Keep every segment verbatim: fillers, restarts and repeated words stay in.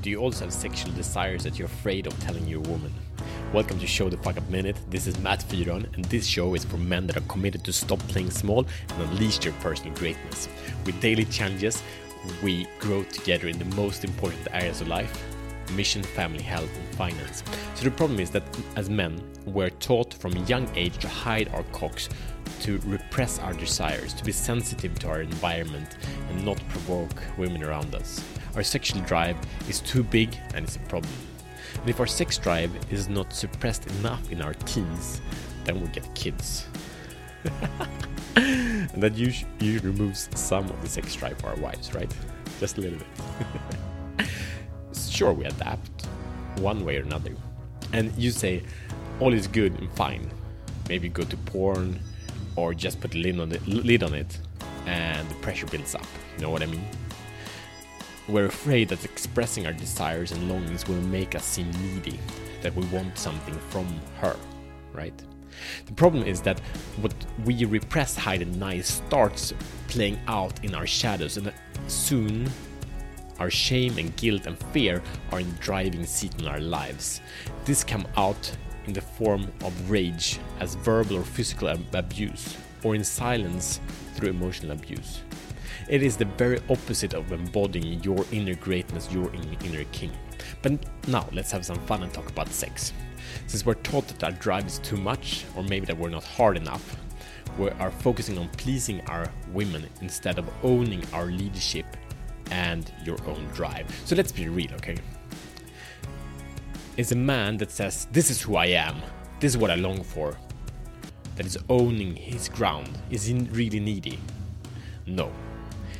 Do you also have sexual desires that you're afraid of telling your woman? Welcome to Show the Fuck Up Minute. This is Matt Firon, and this show is for men that are committed to stop playing small and unleash their personal greatness. With daily challenges, we grow together in the most important areas of life: mission, family, health, and finance. So the problem is that as men, we're taught from a young age to hide our cocks, to repress our desires, to be sensitive to our environment, and not provoke women around us. Our sexual drive is too big, and it's a problem. And if our sex drive is not suppressed enough in our teens, then we'll get kids. And that usually removes some of the sex drive for our wives, right? Just a little bit. Sure, we adapt one way or another. And you say, all is good and fine. Maybe go to porn, or just put a lid on, lid on it, and the pressure builds up. You know what I mean? We're afraid that expressing our desires and longings will make us seem needy, that we want something from her, right? The problem is that what we repress, hide, and deny starts playing out in our shadows, and soon our shame and guilt and fear are in the driving seat in our lives. This comes out in the form of rage, as verbal or physical abuse, or in silence through emotional abuse. It is the very opposite of embodying your inner greatness, your inner king. But now let's have some fun and talk about sex. Since we're taught that our drive is too much, or maybe that we're not hard enough, we are focusing on pleasing our women instead of owning our leadership and your own drive. So let's be real, okay? Is a man that says, this is who I am, this is what I long for, that is owning his ground, is he really needy? No.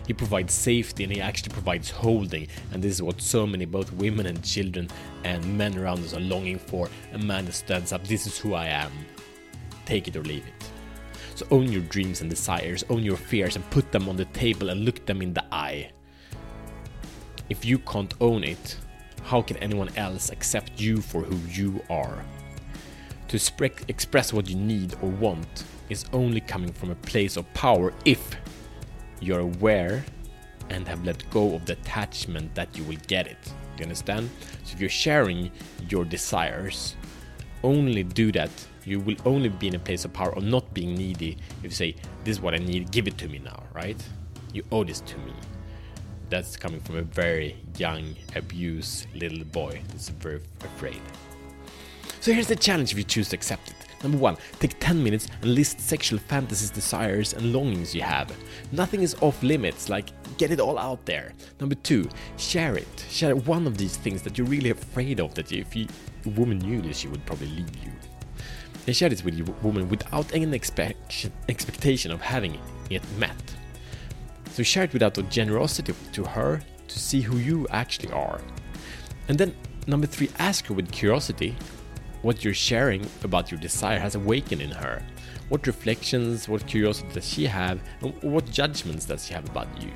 He provides safety, and he actually provides holding, and this is what so many, both women and children and men around us, are longing for: a man that stands up, this is who I am, take it or leave it. So own your dreams and desires, own your fears, and put them on the table and look them in the eye. If you can't own it, how can anyone else accept you for who you are? To sp- express what you need or want is only coming from a place of power if you're aware and have let go of the attachment that you will get it. Do you understand? So if you're sharing your desires, only do that. You will only be in a place of power of not being needy if you say, this is what I need, give it to me now, right? You owe this to me. That's coming from a very young, abused little boy that's very afraid. So here's the challenge if you choose to accept it. Number one, take ten minutes and list sexual fantasies, desires, and longings you have. Nothing is off limits, like get it all out there. Number two, share it. Share one of these things that you're really afraid of, that if you, a woman knew this, she would probably leave you. And share this with your woman without any expect, expectation of having it met. So share it without the generosity to her, to see who you actually are. And then number three, ask her with curiosity what you're sharing about your desire has awakened in her. What reflections, what curiosity does she have, and what judgments does she have about you?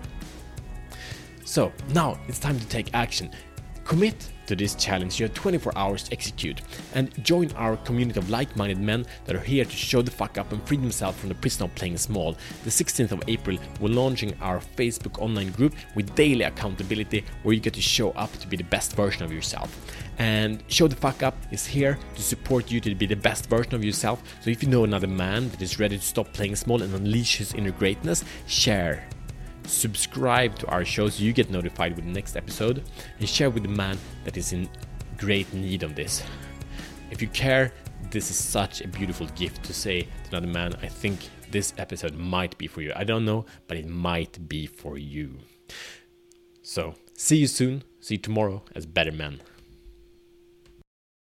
So now it's time to take action. Commit to this challenge. You have twenty-four hours to execute, and join our community of like-minded men that are here to show the fuck up and free themselves from the prison of playing small. The sixteenth of April, we're launching our Facebook online group with daily accountability, where you get to show up to be the best version of yourself. And Show the Fuck Up is here to support you to be the best version of yourself. So if you know another man that is ready to stop playing small and unleash his inner greatness, share. Subscribe to our show so you get notified with the next episode, and share with the man that is in great need of this. If you care, this is such a beautiful gift to say to another man, I think this episode might be for you. I don't know, but it might be for you. So, see you soon, see you tomorrow as better men.